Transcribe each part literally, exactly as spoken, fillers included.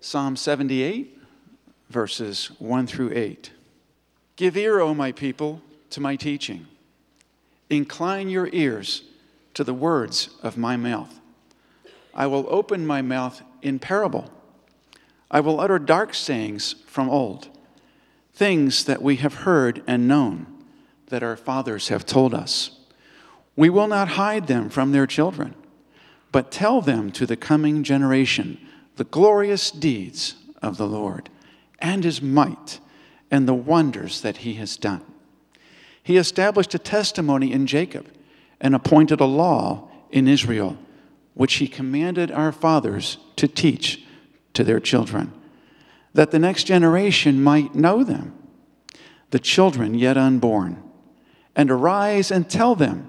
Psalm seventy-eight, verses one through eight. Give ear, O my people, to my teaching. Incline your ears to the words of my mouth. I will open my mouth in parable. I will utter dark sayings from old, things that we have heard and known, that our fathers have told us. We will not hide them from their children, but tell them to the coming generation the glorious deeds of the Lord, and his might, and the wonders that he has done. He established a testimony in Jacob, and appointed a law in Israel, which he commanded our fathers to teach to their children, that the next generation might know them, the children yet unborn, and arise and tell them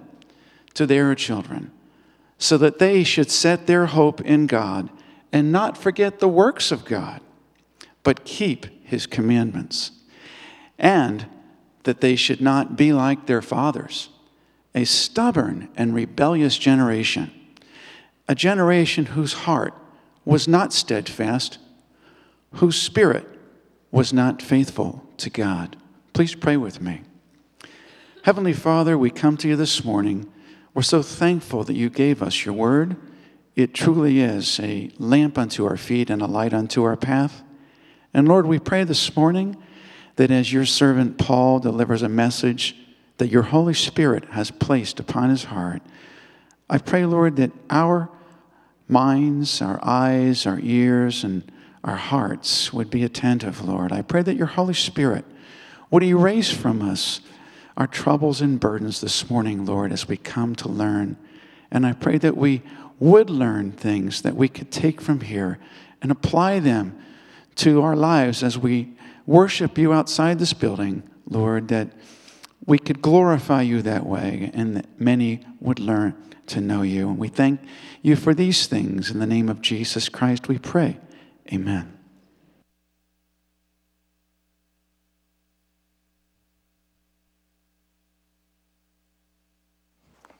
to their children, so that they should set their hope in God and not forget the works of God, but keep his commandments, and that they should not be like their fathers, a stubborn and rebellious generation, a generation whose heart was not steadfast, whose spirit was not faithful to God. Please pray with me. Heavenly Father, we come to you this morning. We're so thankful that you gave us your word. It truly is a lamp unto our feet and a light unto our path. And Lord, we pray this morning that as your servant Paul delivers a message that your Holy Spirit has placed upon his heart, I pray, Lord, that our minds, our eyes, our ears, and our hearts would be attentive, Lord. I pray that your Holy Spirit would erase from us our troubles and burdens this morning, Lord, as we come to learn. And I pray that we would learn things that we could take from here and apply them to our lives as we worship you outside this building, Lord, that we could glorify you that way and that many would learn to know you. And we thank you for these things. In the name of Jesus Christ, we pray. Amen.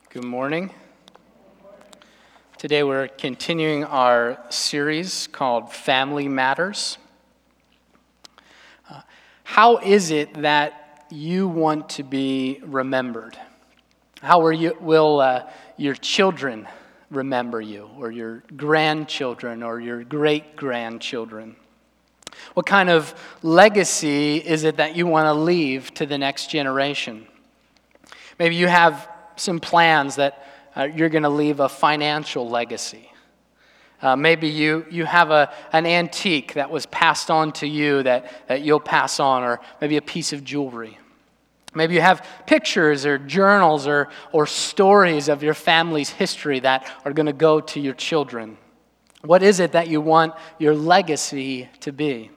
Good morning. Today we're continuing our series called Family Matters. How is it that you want to be remembered? How are you, will uh, your children remember you, or your grandchildren, or your great-grandchildren? What kind of legacy is it that you want to leave to the next generation? Maybe you have some plans that uh, you're going to leave a financial legacy. Uh, maybe you, you have a, an antique that was passed on to you that, that you'll pass on, or maybe a piece of jewelry. Maybe you have pictures or journals or, or stories of your family's history that are going to go to your children. What is it that you want your legacy to be?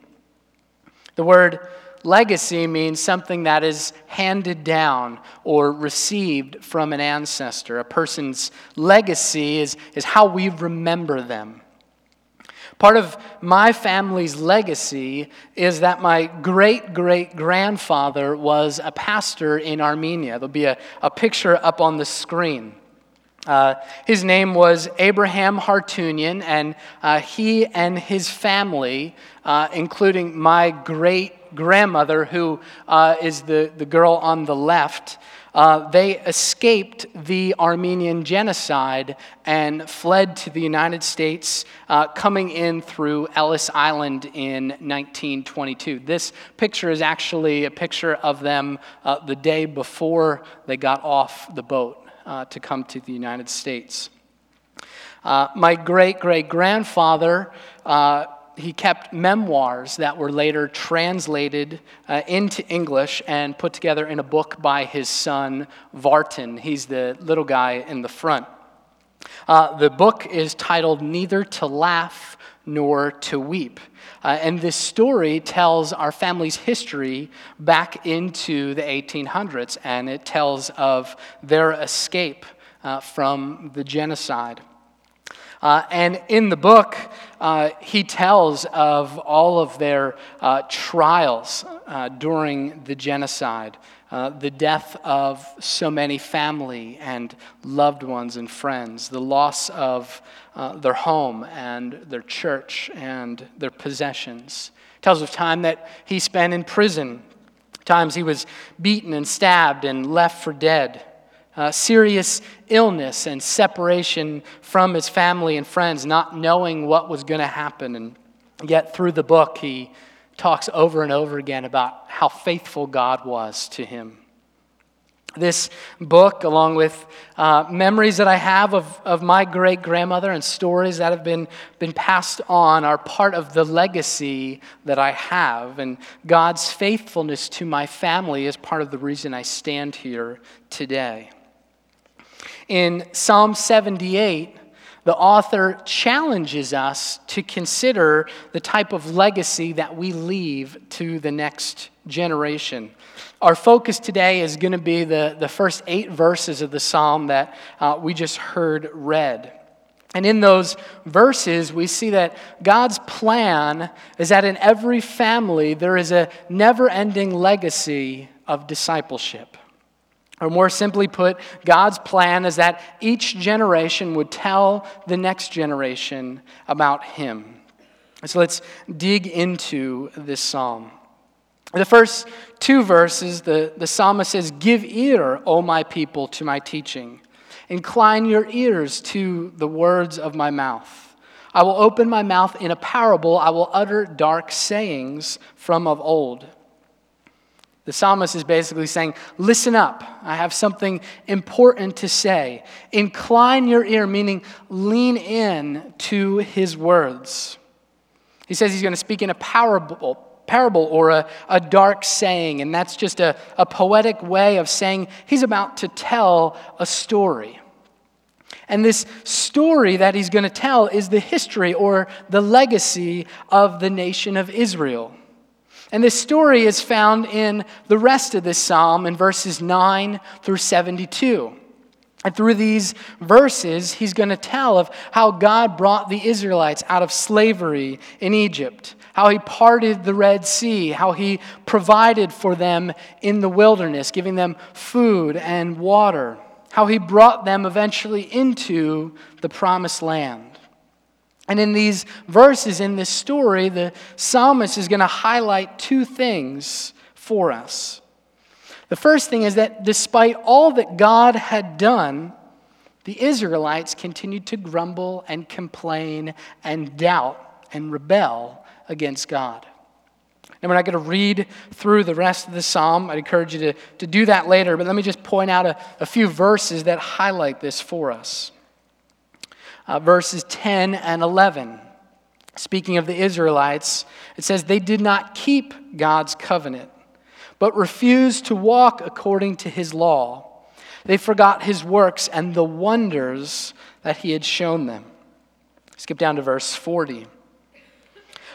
The word legacy means something that is handed down or received from an ancestor. A person's legacy is, is how we remember them. Part of my family's legacy is that my great-great-grandfather was a pastor in Armenia. There'll be a, a picture up on the screen. Uh, his name was Abraham Hartunian, and uh, he and his family, uh, including my great grandmother, who uh, is the, the girl on the left, uh, they escaped the Armenian genocide and fled to the United States, uh, coming in through Ellis Island in nineteen twenty-two. This picture is actually a picture of them uh, the day before they got off the boat uh, to come to the United States. Uh, my great-great-grandfather uh, he kept memoirs that were later translated uh, into English and put together in a book by his son, Vartan. He's the little guy in the front. Uh, the book is titled Neither to Laugh Nor to Weep. Uh, and this story tells our family's history back into the eighteen hundreds, and it tells of their escape uh, from the genocide. Uh, and in the book, uh, he tells of all of their uh, trials uh, during the genocide, uh, the death of so many family and loved ones and friends, the loss of uh, their home and their church and their possessions. Tells of time that he spent in prison, times he was beaten and stabbed and left for dead. Uh, serious illness and separation from his family and friends, not knowing what was going to happen. And yet through the book, he talks over and over again about how faithful God was to him. This book, along with uh, memories that I have of, of my great-grandmother and stories that have been, been passed on, are part of the legacy that I have. And God's faithfulness to my family is part of the reason I stand here today. In Psalm seventy-eight, the author challenges us to consider the type of legacy that we leave to the next generation. Our focus today is going to be the, the first eight verses of the psalm that uh, we just heard read. And in those verses, we see that God's plan is that in every family, there is a never-ending legacy of discipleship. Or more simply put, God's plan is that each generation would tell the next generation about him. So let's dig into this psalm. The first two verses, the, the psalmist says, "Give ear, O my people, to my teaching. Incline your ears to the words of my mouth. I will open my mouth in a parable. I will utter dark sayings from of old." The psalmist is basically saying, listen up. I have something important to say. Incline your ear, meaning lean in to his words. He says he's going to speak in a parable parable or a, a dark saying, and that's just a, a poetic way of saying he's about to tell a story. And this story that he's going to tell is the history or the legacy of the nation of Israel. And this story is found in the rest of this psalm in verses nine through seventy-two. And through these verses, he's going to tell of how God brought the Israelites out of slavery in Egypt, how he parted the Red Sea, how he provided for them in the wilderness, giving them food and water, how he brought them eventually into the promised land. And in these verses, in this story, the psalmist is going to highlight two things for us. The first thing is that despite all that God had done, the Israelites continued to grumble and complain and doubt and rebel against God. And we're not going to read through the rest of the psalm. I'd encourage you to, to do that later, but let me just point out a, a few verses that highlight this for us. Uh, verses ten and eleven, speaking of the Israelites, it says, "They did not keep God's covenant, but refused to walk according to his law. They forgot his works and the wonders that he had shown them." Skip down to verse forty.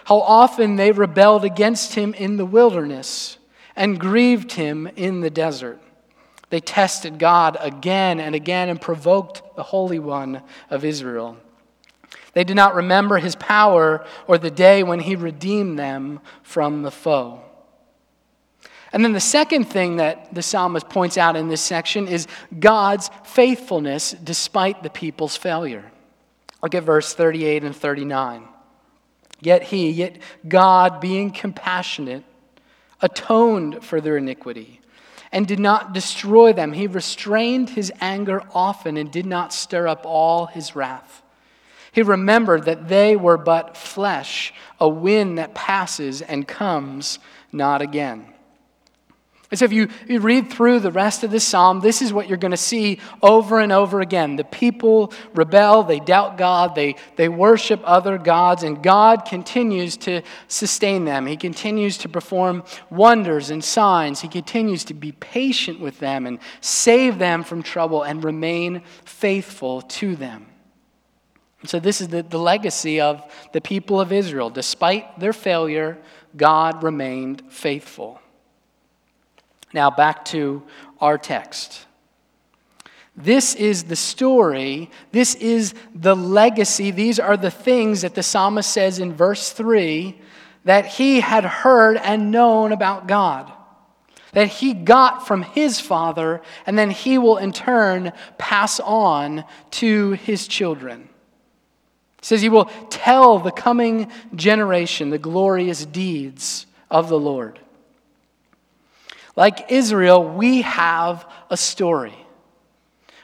"How often they rebelled against him in the wilderness and grieved him in the desert. They tested God again and again and provoked the Holy One of Israel. They did not remember his power or the day when he redeemed them from the foe." And then the second thing that the psalmist points out in this section is God's faithfulness despite the people's failure. Look at verse thirty-eight and thirty-nine. "Yet he, yet God, being compassionate, atoned for their iniquity and did not destroy them. He restrained his anger often and did not stir up all his wrath. He remembered that they were but flesh, a wind that passes and comes not again." And so if you, you read through the rest of this psalm, this is what you're going to see over and over again. The people rebel, they doubt God, they, they worship other gods, and God continues to sustain them. He continues to perform wonders and signs. He continues to be patient with them and save them from trouble and remain faithful to them. And so this is the, the legacy of the people of Israel. Despite their failure, God remained faithful. Now back to our text. This is the story. This is the legacy. These are the things that the psalmist says in verse three that he had heard and known about God, that he got from his father, and then he will in turn pass on to his children. He says he will tell the coming generation the glorious deeds of the Lord. Like Israel, we have a story.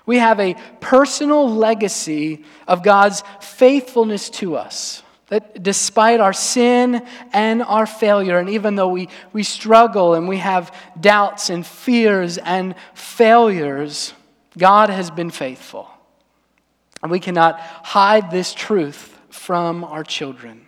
We have a personal legacy of God's faithfulness to us, that despite our sin and our failure, and even though we, we struggle and we have doubts and fears and failures, God has been faithful. And we cannot hide this truth from our children.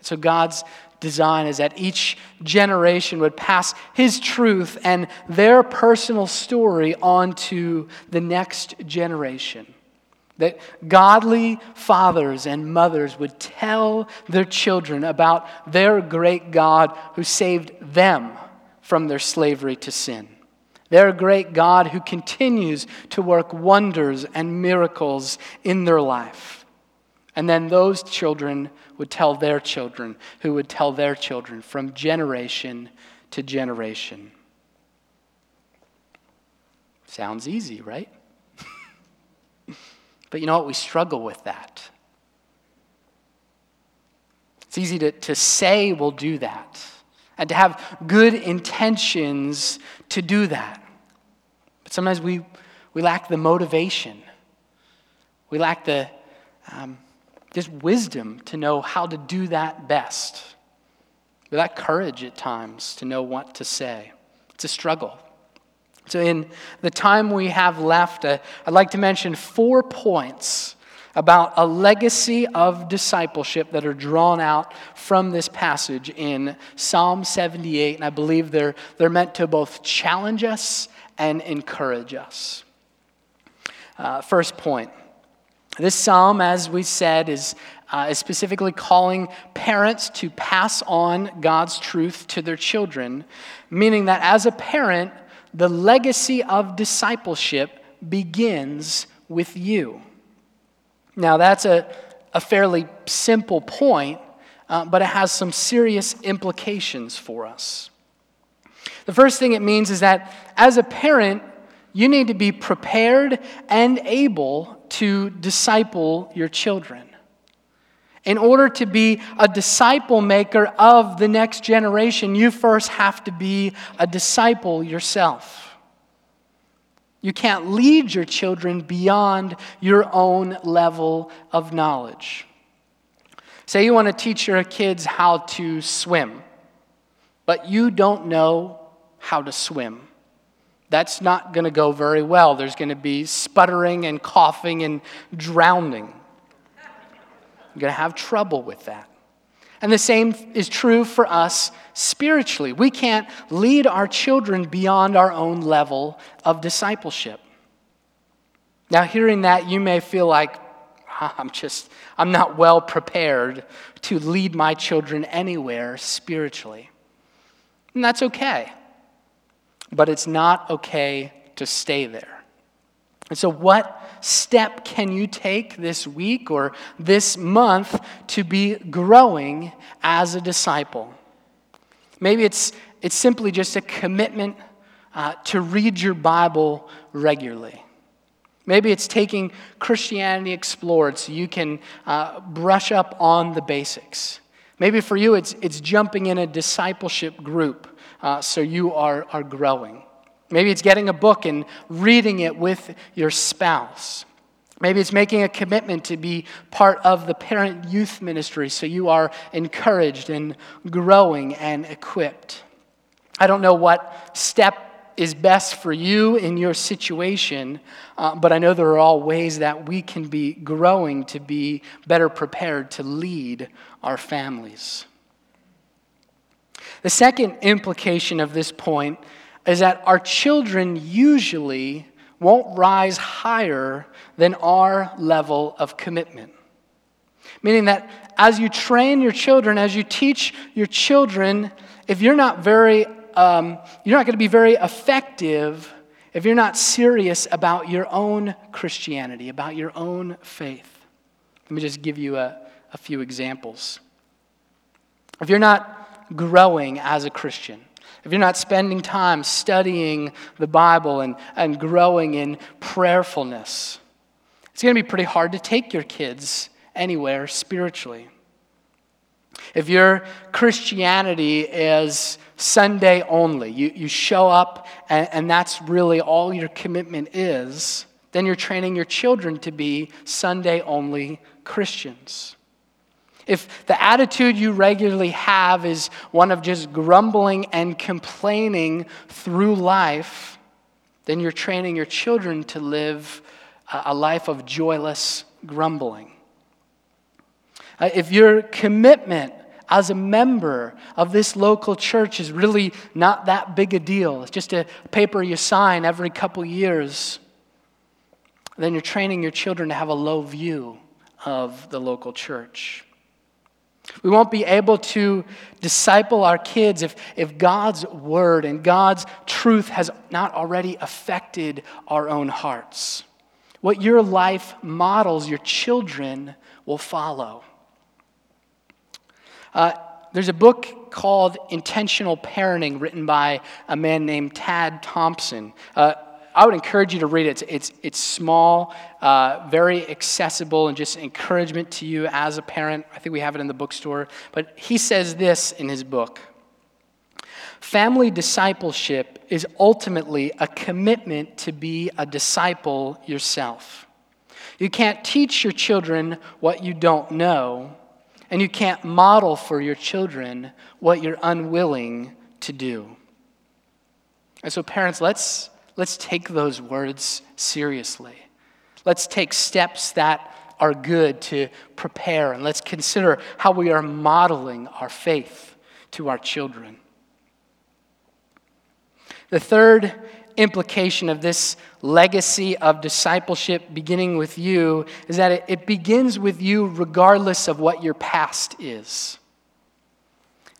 So God's design is that each generation would pass his truth and their personal story on to the next generation. That godly fathers and mothers would tell their children about their great God who saved them from their slavery to sin. Their great God who continues to work wonders and miracles in their life. And then those children would tell their children, who would tell their children from generation to generation. Sounds easy, right? But you know what? We struggle with that. It's easy to, to say we'll do that and to have good intentions to do that. But sometimes we, we lack the motivation. We lack the... Um, Just wisdom to know how to do that best. We lack courage at times to know what to say. It's a struggle. So in the time we have left, uh, I'd like to mention four points about a legacy of discipleship that are drawn out from this passage in Psalm seventy-eight. And I believe they're, they're meant to both challenge us and encourage us. Uh, first point. This psalm, as we said, is, uh, is specifically calling parents to pass on God's truth to their children, meaning that as a parent, the legacy of discipleship begins with you. Now, that's a, a fairly simple point, uh, but it has some serious implications for us. The first thing it means is that as a parent, you need to be prepared and able to disciple your children. In order to be a disciple maker of the next generation, you first have to be a disciple yourself. You can't lead your children beyond your own level of knowledge. Say you want to teach your kids how to swim, but you don't know how to swim. That's not going to go very well. There's going to be sputtering and coughing and drowning. You're going to have trouble with that. And the same is true for us spiritually. We can't lead our children beyond our own level of discipleship. Now, hearing that, you may feel like, I'm just, I'm not well prepared to lead my children anywhere spiritually. And that's okay. But it's not okay to stay there. And so what step can you take this week or this month to be growing as a disciple? Maybe it's it's simply just a commitment uh, to read your Bible regularly. Maybe it's taking Christianity Explored so you can uh, brush up on the basics. Maybe for you it's it's jumping in a discipleship group. Uh, so you are, are growing. Maybe it's getting a book and reading it with your spouse. Maybe it's making a commitment to be part of the parent youth ministry so you are encouraged and growing and equipped. I don't know what step is best for you in your situation, uh, but I know there are all ways that we can be growing to be better prepared to lead our families. The second implication of this point is that our children usually won't rise higher than our level of commitment. Meaning that as you train your children, as you teach your children, if you're not very, um, you're not going to be very effective if you're not serious about your own Christianity, about your own faith. Let me just give you a, a few examples. If you're not growing as a Christian, if you're not spending time studying the Bible and, and growing in prayerfulness, it's going to be pretty hard to take your kids anywhere spiritually. If your Christianity is Sunday only, you, you show up and, and that's really all your commitment is, then you're training your children to be Sunday-only Christians. If the attitude you regularly have is one of just grumbling and complaining through life, then you're training your children to live a life of joyless grumbling. If your commitment as a member of this local church is really not that big a deal, it's just a paper you sign every couple years, then you're training your children to have a low view of the local church. We won't be able to disciple our kids if, if God's word and God's truth has not already affected our own hearts. What your life models, your children will follow. Uh, there's a book called Intentional Parenting written by a man named Tad Thompson. Uh, I would encourage you to read it. It's, it's, it's small, uh, very accessible, and just encouragement to you as a parent. I think we have it in the bookstore. But he says this in his book. Family discipleship is ultimately a commitment to be a disciple yourself. You can't teach your children what you don't know, and you can't model for your children what you're unwilling to do. And so parents, let's Let's take those words seriously. Let's take steps that are good to prepare, and let's consider how we are modeling our faith to our children. The third implication of this legacy of discipleship beginning with you is that it, it begins with you regardless of what your past is.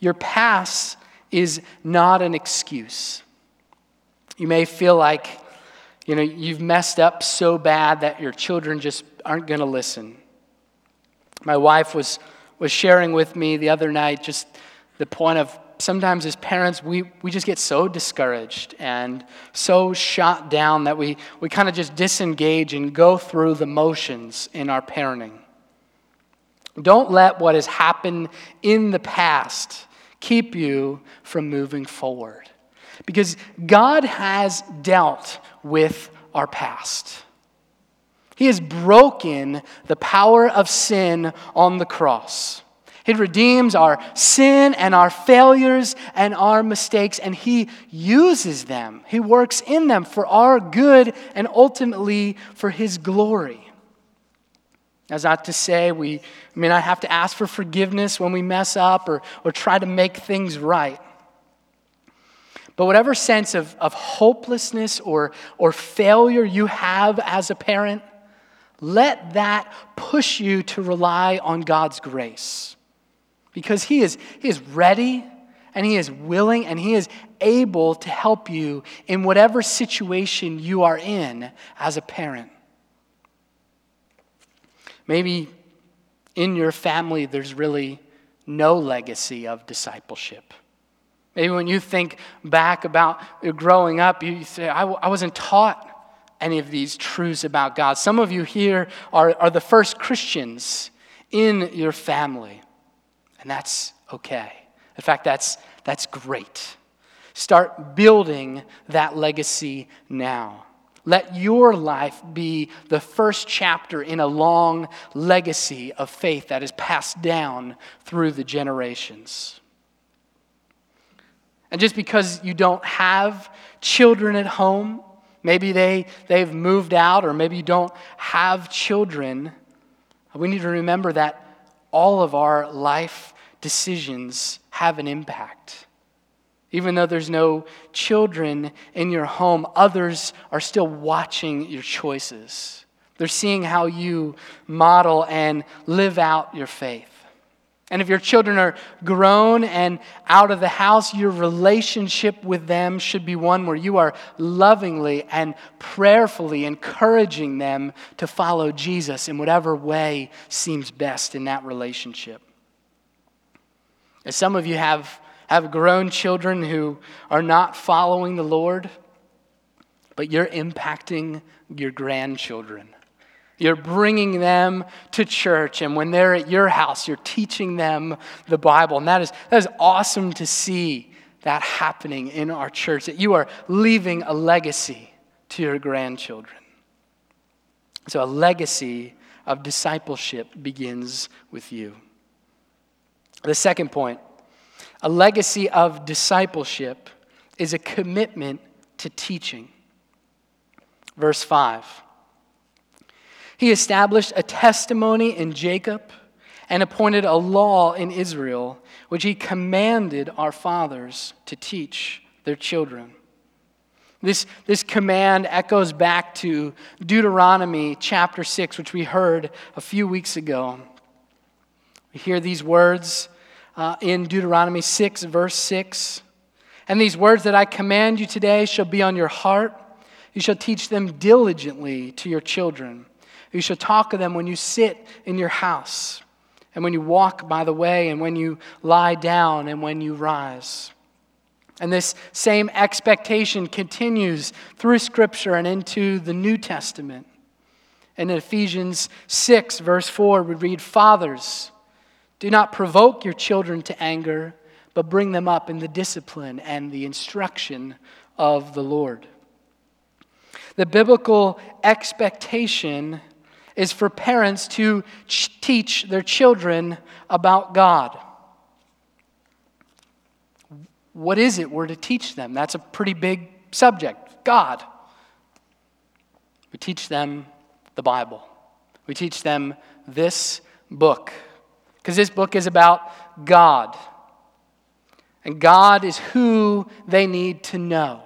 Your past is not an excuse. You may feel like, you know, you've messed up so bad that your children just aren't going to listen. My wife was was sharing with me the other night just the point of sometimes as parents, we, we just get so discouraged and so shot down that we, we kind of just disengage and go through the motions in our parenting. Don't let what has happened in the past keep you from moving forward. Because God has dealt with our past. He has broken the power of sin on the cross. He redeems our sin and our failures and our mistakes, and He uses them. He works in them for our good and ultimately for His glory. That's not to say we, I mean, I have to ask for forgiveness when we mess up or, or try to make things right. But whatever sense of, of hopelessness or, or failure you have as a parent, let that push you to rely on God's grace. Because He is, He is ready and He is willing and He is able to help you in whatever situation you are in as a parent. Maybe in your family there's really no legacy of discipleship. Maybe when you think back about growing up, you say, I, I wasn't taught any of these truths about God. Some of you here are, are the first Christians in your family, and that's okay. In fact, that's, that's great. Start building that legacy now. Let your life be the first chapter in a long legacy of faith that is passed down through the generations. And just because you don't have children at home, maybe they, they've moved out, or maybe you don't have children, we need to remember that all of our life decisions have an impact. Even though there's no children in your home, others are still watching your choices. They're seeing how you model and live out your faith. And if your children are grown and out of the house, your relationship with them should be one where you are lovingly and prayerfully encouraging them to follow Jesus in whatever way seems best in that relationship. As some of you have, have grown children who are not following the Lord, but you're impacting your grandchildren. You're bringing them to church, and when they're at your house, you're teaching them the Bible. And that is that is awesome to see that happening in our church, that you are leaving a legacy to your grandchildren. So a legacy of discipleship begins with you. The second point, a legacy of discipleship is a commitment to teaching. Verse five. He established a testimony in Jacob and appointed a law in Israel, which he commanded our fathers to teach their children. This, this command echoes back to Deuteronomy chapter six, which we heard a few weeks ago. We hear these words uh, in Deuteronomy six, verse six. And these words that I command you today shall be on your heart. You shall teach them diligently to your children. You shall talk of them when you sit in your house, and when you walk by the way, and when you lie down, and when you rise. And this same expectation continues through Scripture and into the New Testament. And in Ephesians six, verse four, we read, Fathers, do not provoke your children to anger, but bring them up in the discipline and the instruction of the Lord. The biblical expectation is for parents to ch- teach their children about God. What is it we're to teach them? That's a pretty big subject, God. We teach them the Bible. We teach them this book, because this book is about God. And God is who they need to know.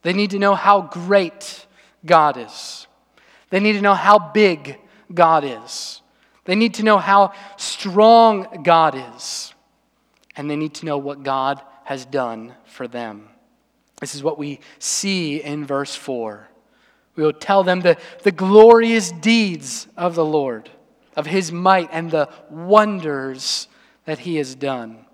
They need to know how great God is. They need to know how big God is. They need to know how strong God is. And they need to know what God has done for them. This is what we see in verse four. We will tell them the, the glorious deeds of the Lord, of his might and the wonders that he has done.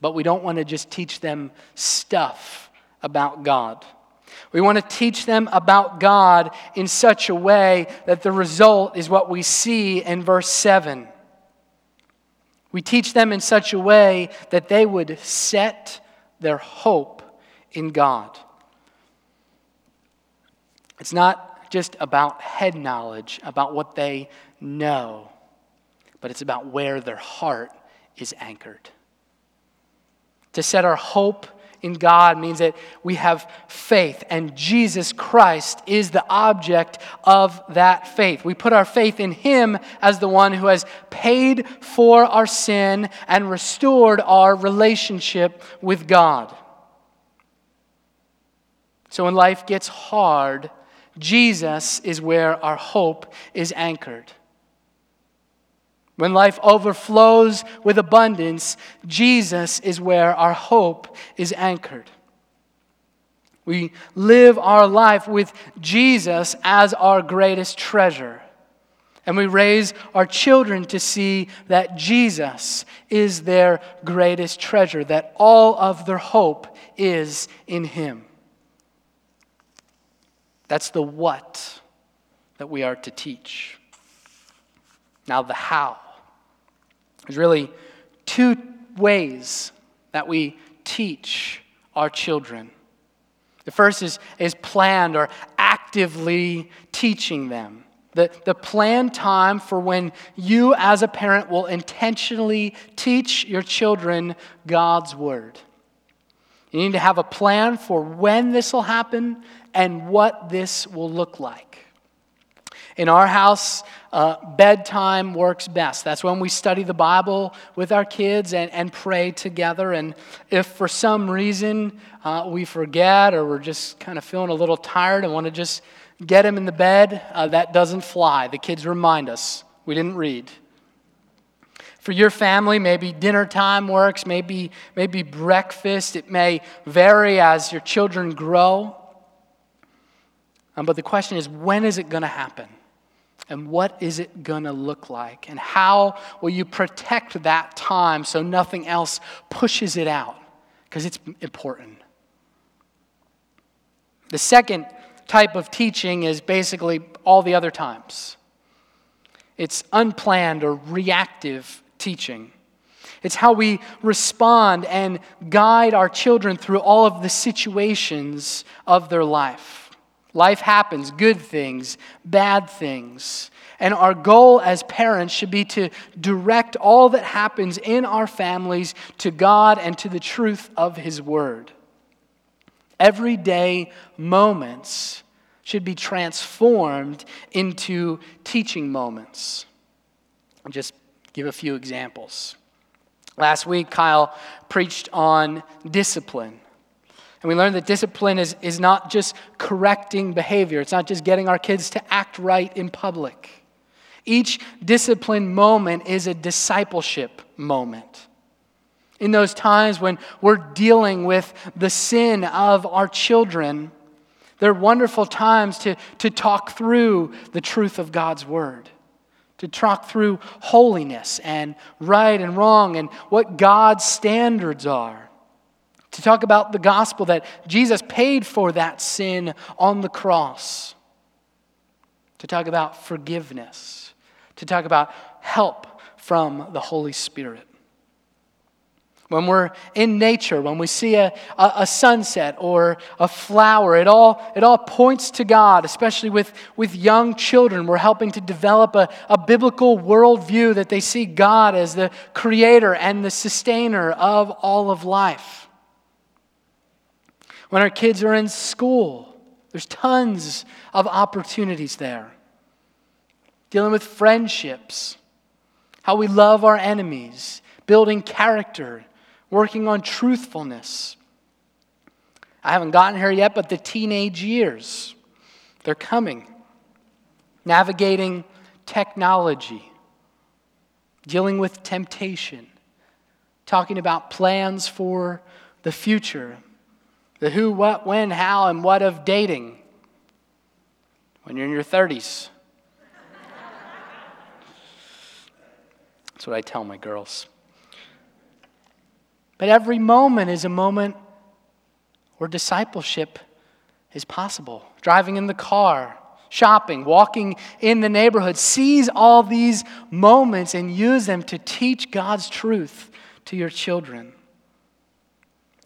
But we don't want to just teach them stuff about God. We want to teach them about God in such a way that the result is what we see in verse seven. We teach them in such a way that they would set their hope in God. It's not just about head knowledge, about what they know, but it's about where their heart is anchored. To set our hope in God means that we have faith, and Jesus Christ is the object of that faith. We put our faith in him as the one who has paid for our sin and restored our relationship with God. So when life gets hard, Jesus is where our hope is anchored. When life overflows with abundance, Jesus is where our hope is anchored. We live our life with Jesus as our greatest treasure. And we raise our children to see that Jesus is their greatest treasure, that all of their hope is in him. That's the what that we are to teach. Now the how. There's really two ways that we teach our children. The first is, is planned or actively teaching them. The, the planned time for when you as a parent will intentionally teach your children God's word. You need to have a plan for when this will happen and what this will look like. In our house, uh, bedtime works best. That's when we study the Bible with our kids and, and pray together. And if for some reason uh, we forget or we're just kind of feeling a little tired and want to just get them in the bed, uh, that doesn't fly. The kids remind us, we didn't read. For your family, maybe dinner time works, maybe, maybe breakfast. It may vary as your children grow. Um, but the question is, when is it going to happen? And what is it going to look like? And how will you protect that time so nothing else pushes it out? Because it's important. The second type of teaching is basically all the other times. It's unplanned or reactive teaching. It's how we respond and guide our children through all of the situations of their life. Life happens, good things, bad things. And our goal as parents should be to direct all that happens in our families to God and to the truth of His Word. Everyday moments should be transformed into teaching moments. I'll just give a few examples. Last week, Kyle preached on discipline. And we learned that discipline is, is not just correcting behavior. It's not just getting our kids to act right in public. Each discipline moment is a discipleship moment. In those times when we're dealing with the sin of our children, they're wonderful times to, to talk through the truth of God's Word, to talk through holiness and right and wrong and what God's standards are. To talk about the gospel that Jesus paid for that sin on the cross. To talk about forgiveness. To talk about help from the Holy Spirit. When we're in nature, when we see a, a, a sunset or a flower, it all, it all points to God, especially with, with young children. We're helping to develop a, a biblical worldview that they see God as the creator and the sustainer of all of life. When our kids are in school, there's tons of opportunities there. Dealing with friendships, how we love our enemies, building character, working on truthfulness. I haven't gotten here yet, but the teenage years, they're coming. Navigating technology, dealing with temptation, talking about plans for the future. The who, what, when, how, and what of dating when you're in your thirties. That's what I tell my girls. But every moment is a moment where discipleship is possible. Driving in the car, shopping, walking in the neighborhood. Seize all these moments and use them to teach God's truth to your children.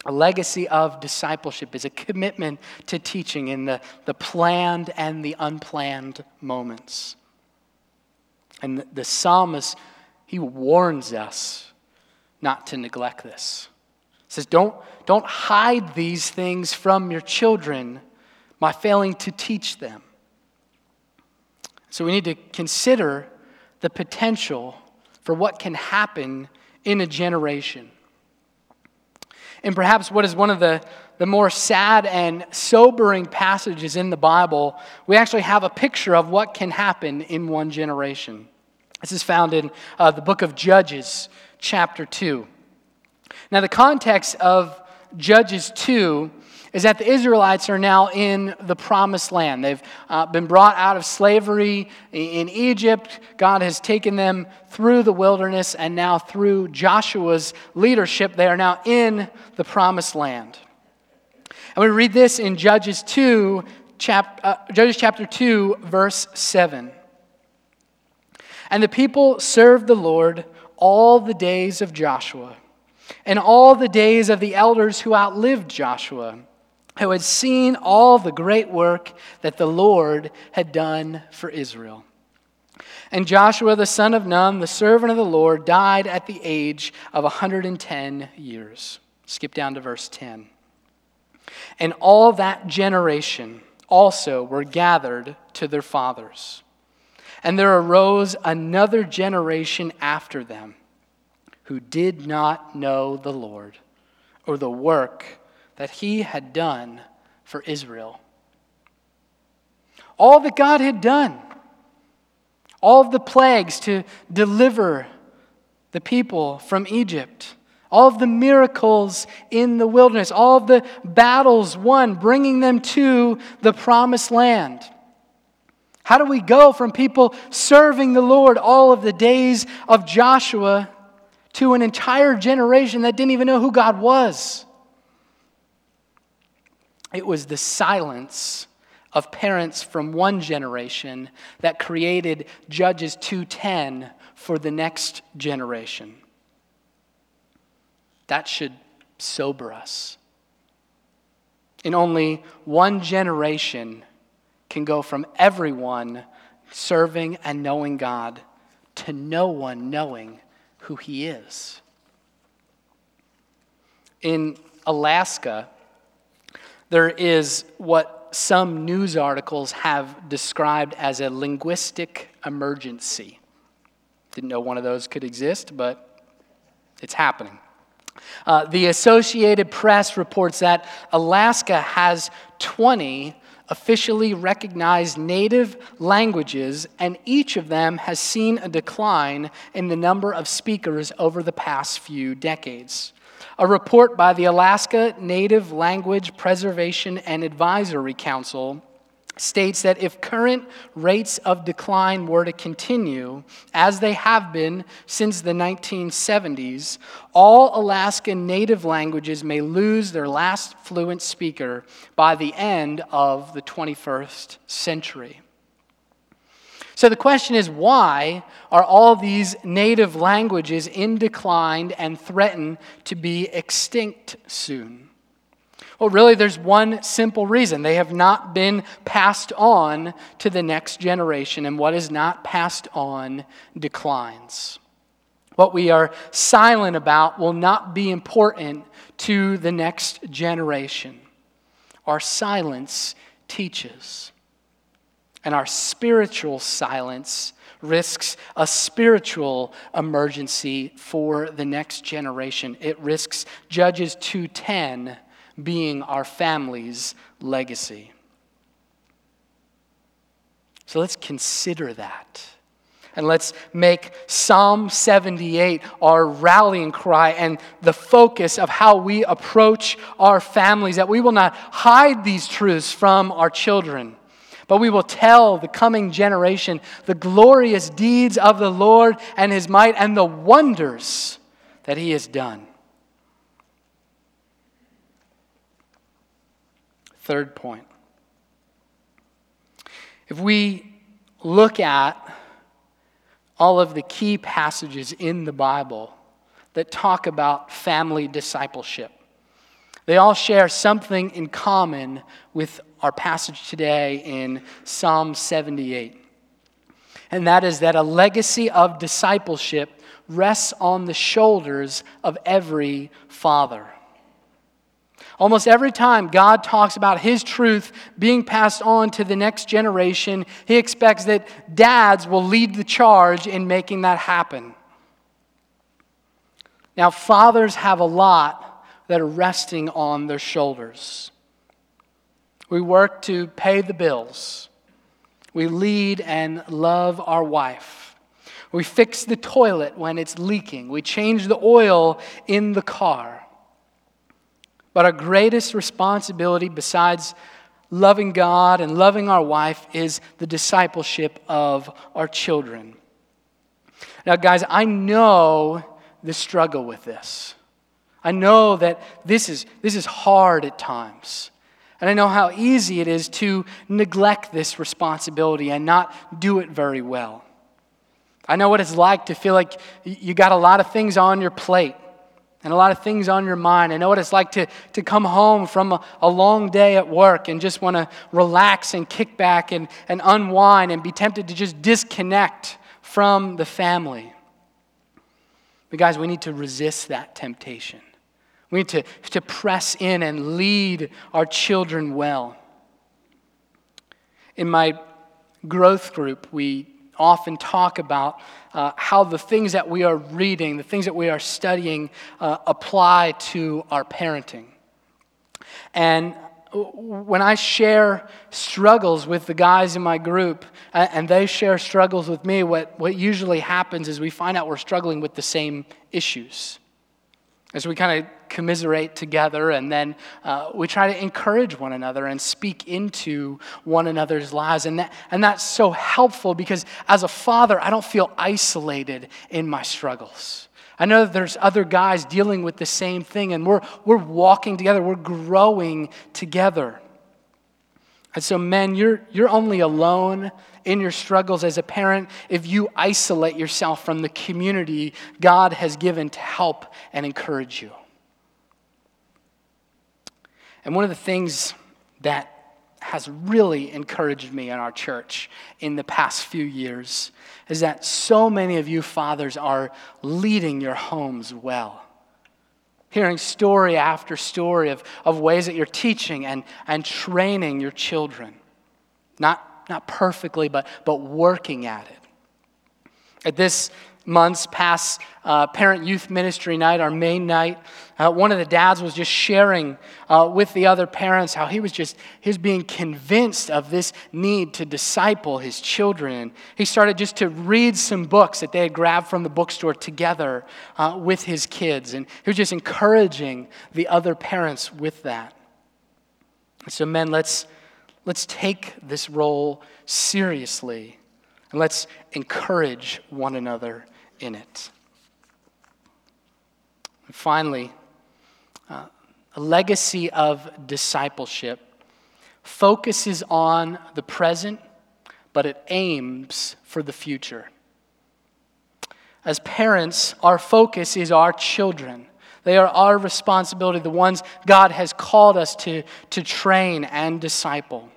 A legacy of discipleship is a commitment to teaching in the, the planned and the unplanned moments. And the, the psalmist, he warns us not to neglect this. He says, don't, don't hide these things from your children by failing to teach them. So we need to consider the potential for what can happen in a generation. And perhaps what is one of the, the more sad and sobering passages in the Bible, we actually have a picture of what can happen in one generation. This is found in uh, the book of Judges, chapter two. Now, the context of Judges two is that the Israelites are now in the promised land. They've uh, been brought out of slavery in Egypt. God has taken them through the wilderness, and now through Joshua's leadership, they are now in the promised land. And we read this in Judges two, chap- uh, Judges chapter two, verse seven. And the people served the Lord all the days of Joshua, and all the days of the elders who outlived Joshua, who had seen all the great work that the Lord had done for Israel. And Joshua the son of Nun, the servant of the Lord, died at the age of one hundred ten years. Skip down to verse ten. And all that generation also were gathered to their fathers. And there arose another generation after them, who did not know the Lord or the work that He had done for Israel. All that God had done, all of the plagues to deliver the people from Egypt, all of the miracles in the wilderness, all of the battles won, bringing them to the promised land. How do we go from people serving the Lord all of the days of Joshua to an entire generation that didn't even know who God was? It was the silence of parents from one generation that created Judges two ten for the next generation. That should sober us. In only one generation can go from everyone serving and knowing God to no one knowing who He is. In Alaska, there is what some news articles have described as a linguistic emergency. Didn't know one of those could exist, but it's happening. Uh, the Associated Press reports that Alaska has twenty officially recognized native languages, and each of them has seen a decline in the number of speakers over the past few decades. A report by the Alaska Native Language Preservation and Advisory Council states that if current rates of decline were to continue, as they have been since the nineteen seventies, all Alaskan native languages may lose their last fluent speaker by the end of the twenty-first century. So the question is, why are all these native languages in decline and threaten to be extinct soon? Well, really, there's one simple reason. They have not been passed on to the next generation, and what is not passed on declines. What we are silent about will not be important to the next generation. Our silence teaches, and our spiritual silence risks a spiritual emergency for the next generation. It risks Judges two ten being our family's legacy. So let's consider that. And let's make Psalm seventy-eight our rallying cry and the focus of how we approach our families, that we will not hide these truths from our children, but we will tell the coming generation the glorious deeds of the Lord and His might and the wonders that He has done. Third point. If we look at all of the key passages in the Bible that talk about family discipleship, they all share something in common with our passage today in Psalm seventy-eight. And that is that a legacy of discipleship rests on the shoulders of every father. Almost every time God talks about His truth being passed on to the next generation, He expects that dads will lead the charge in making that happen. Now, fathers have a lot that are resting on their shoulders. We work to pay the bills. We lead and love our wife. We fix the toilet when it's leaking. We change the oil in the car. But our greatest responsibility, besides loving God and loving our wife, is the discipleship of our children. Now, guys, I know the struggle with this. I know that this is, this is hard at times. And I know how easy it is to neglect this responsibility and not do it very well. I know what it's like to feel like you got a lot of things on your plate and a lot of things on your mind. I know what it's like to, to come home from a, a long day at work and just want to relax and kick back and, and unwind and be tempted to just disconnect from the family. But guys, we need to resist that temptation. We need to, to press in and lead our children well. In my growth group, we often talk about uh, how the things that we are reading, the things that we are studying, uh, apply to our parenting. And when I share struggles with the guys in my group and they share struggles with me, what, what usually happens is we find out we're struggling with the same issues. And so we kind of commiserate together, and then uh, we try to encourage one another and speak into one another's lives. And that, and that's so helpful, because as a father, I don't feel isolated in my struggles. I know that there's other guys dealing with the same thing, and we're we're walking together, we're growing together. And so, men, you're you're only alone in your struggles as a parent if you isolate yourself from the community God has given to help and encourage you. And one of the things that has really encouraged me in our church in the past few years is that so many of you fathers are leading your homes well. Hearing story after story of, of ways that you're teaching and, and training your children. Not, not perfectly, but, but working at it. At this month's past uh, parent youth ministry night, our main night, uh, one of the dads was just sharing uh, with the other parents how he was just, he was being convinced of this need to disciple his children. He started just to read some books that they had grabbed from the bookstore together uh, with his kids, and he was just encouraging the other parents with that. So, men, let's let's take this role seriously, and let's encourage one another in it. And finally, uh, a legacy of discipleship focuses on the present, but it aims for the future. As parents, our focus is our children. They are our responsibility, the ones God has called us to, to train and disciple.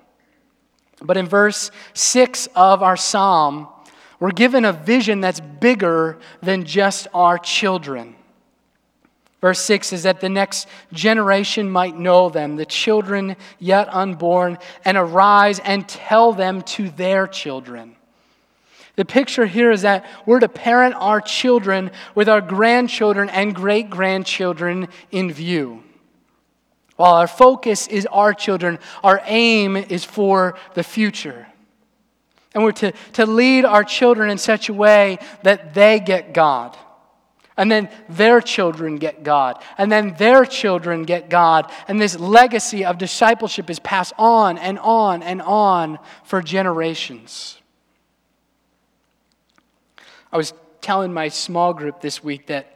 But in verse six of our psalm, we're given a vision that's bigger than just our children. Verse six is that the next generation might know them, the children yet unborn, and arise and tell them to their children. The picture here is that we're to parent our children with our grandchildren and great-grandchildren in view. While our focus is our children, our aim is for the future. And we're to, to lead our children in such a way that they get God. And then their children get God. And then their children get God. And this legacy of discipleship is passed on and on and on for generations. I was telling my small group this week that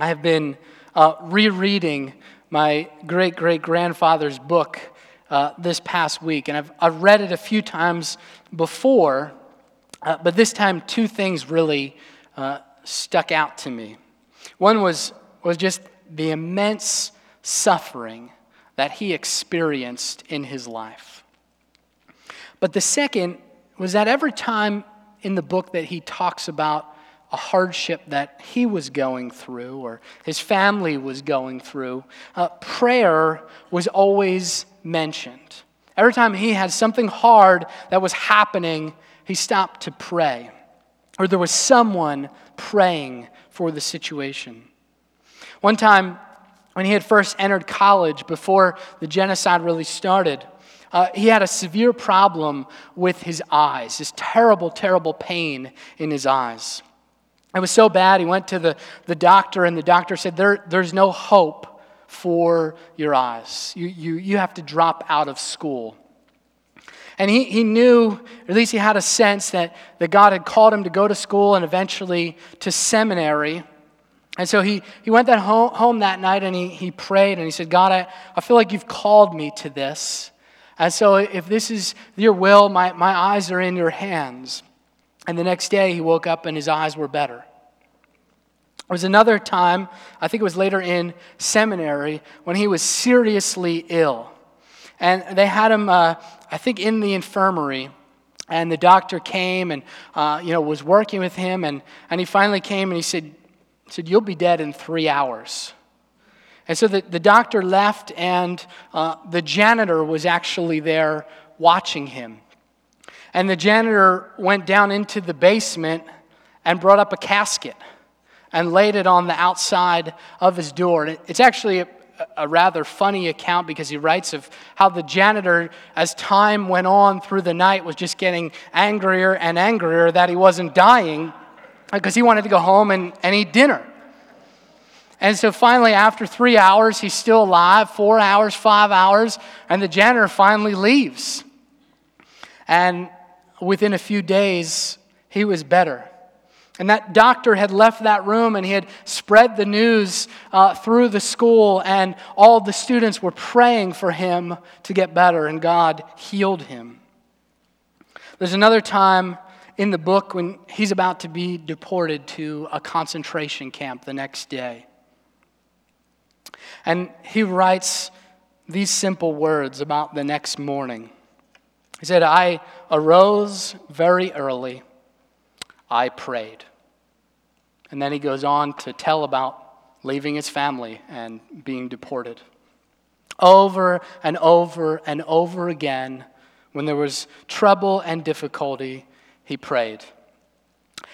I have been uh, rereading my great-great-grandfather's book uh, this past week. And I've, I've read it a few times before, uh, but this time two things really uh, stuck out to me. One was, was just the immense suffering that he experienced in his life. But the second was that every time in the book that he talks about a hardship that he was going through or his family was going through, uh, prayer was always mentioned. Every time he had something hard that was happening, he stopped to pray, or there was someone praying for the situation. One time, when he had first entered college, before the genocide really started, Uh, he had a severe problem with his eyes, this terrible, terrible pain in his eyes. It was so bad, he went to the, the doctor, and the doctor said, there, there's no hope for your eyes. You, you, you have to drop out of school. And he, he knew, or at least he had a sense, that, that God had called him to go to school and eventually to seminary. And so he, he went that home, home that night, and he, he prayed, and he said, God, I, I feel like you've called me to this. And so if this is your will, my, my eyes are in your hands. And the next day he woke up and his eyes were better. There was another time, I think it was later in seminary, when he was seriously ill. And they had him, uh, I think, in the infirmary. And the doctor came and uh, you know was working with him. And, and he finally came and he said, said, you'll be dead in three hours. And so the, the doctor left, and uh, the janitor was actually there watching him. And the janitor went down into the basement and brought up a casket and laid it on the outside of his door. And it, it's actually a, a rather funny account because he writes of how the janitor, as time went on through the night, was just getting angrier and angrier that he wasn't dying because he wanted to go home and, and eat dinner. And so finally, after three hours, he's still alive, four hours, five hours, and the janitor finally leaves. And within a few days, he was better. And that doctor had left that room and he had spread the news uh, through the school, and all the students were praying for him to get better, and God healed him. There's another time in the book when he's about to be deported to a concentration camp the next day. And he writes these simple words about the next morning. He said, "I arose very early. I prayed." And then he goes on to tell about leaving his family and being deported. Over and over and over again, when there was trouble and difficulty, he prayed.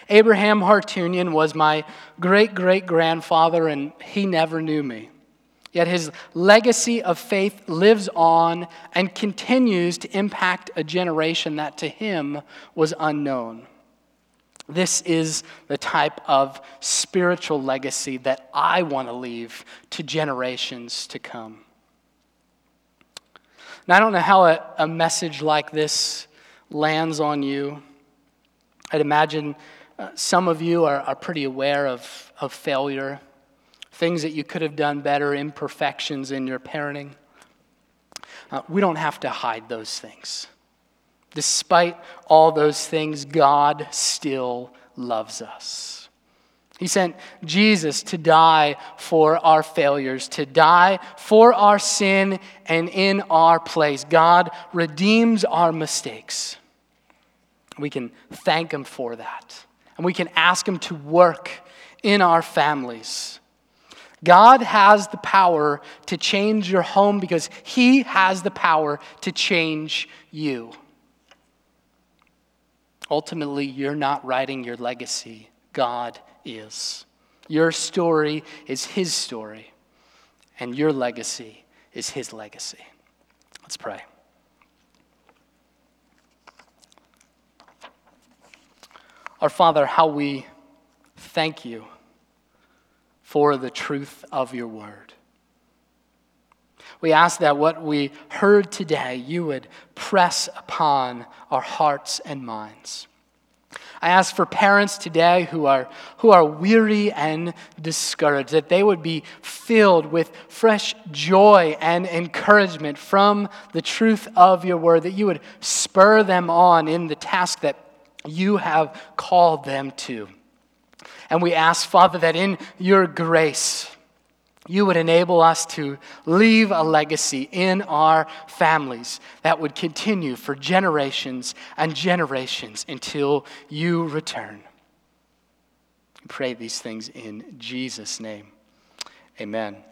Abraham Hartunian was my great-great-grandfather, and he never knew me. Yet his legacy of faith lives on and continues to impact a generation that to him was unknown. This is the type of spiritual legacy that I want to leave to generations to come. Now, I don't know how a, a message like this lands on you. I'd imagine uh, some of you are, are pretty aware of, of failure, things that you could have done better, imperfections in your parenting. Uh, we don't have to hide those things. Despite all those things, God still loves us. He sent Jesus to die for our failures, to die for our sin and in our place. God redeems our mistakes. We can thank Him for that. And we can ask Him to work in our families. God has the power to change your home because He has the power to change you. Ultimately, you're not writing your legacy. God is. Your story is His story, and your legacy is His legacy. Let's pray. Our Father, how we thank You for the truth of Your word. We ask that what we heard today, You would press upon our hearts and minds. I ask for parents today who are who are weary and discouraged, that they would be filled with fresh joy and encouragement from the truth of Your word, that You would spur them on in the task that You have called them to. And we ask, Father, that in Your grace, You would enable us to leave a legacy in our families that would continue for generations and generations until You return. We pray these things in Jesus' name. Amen.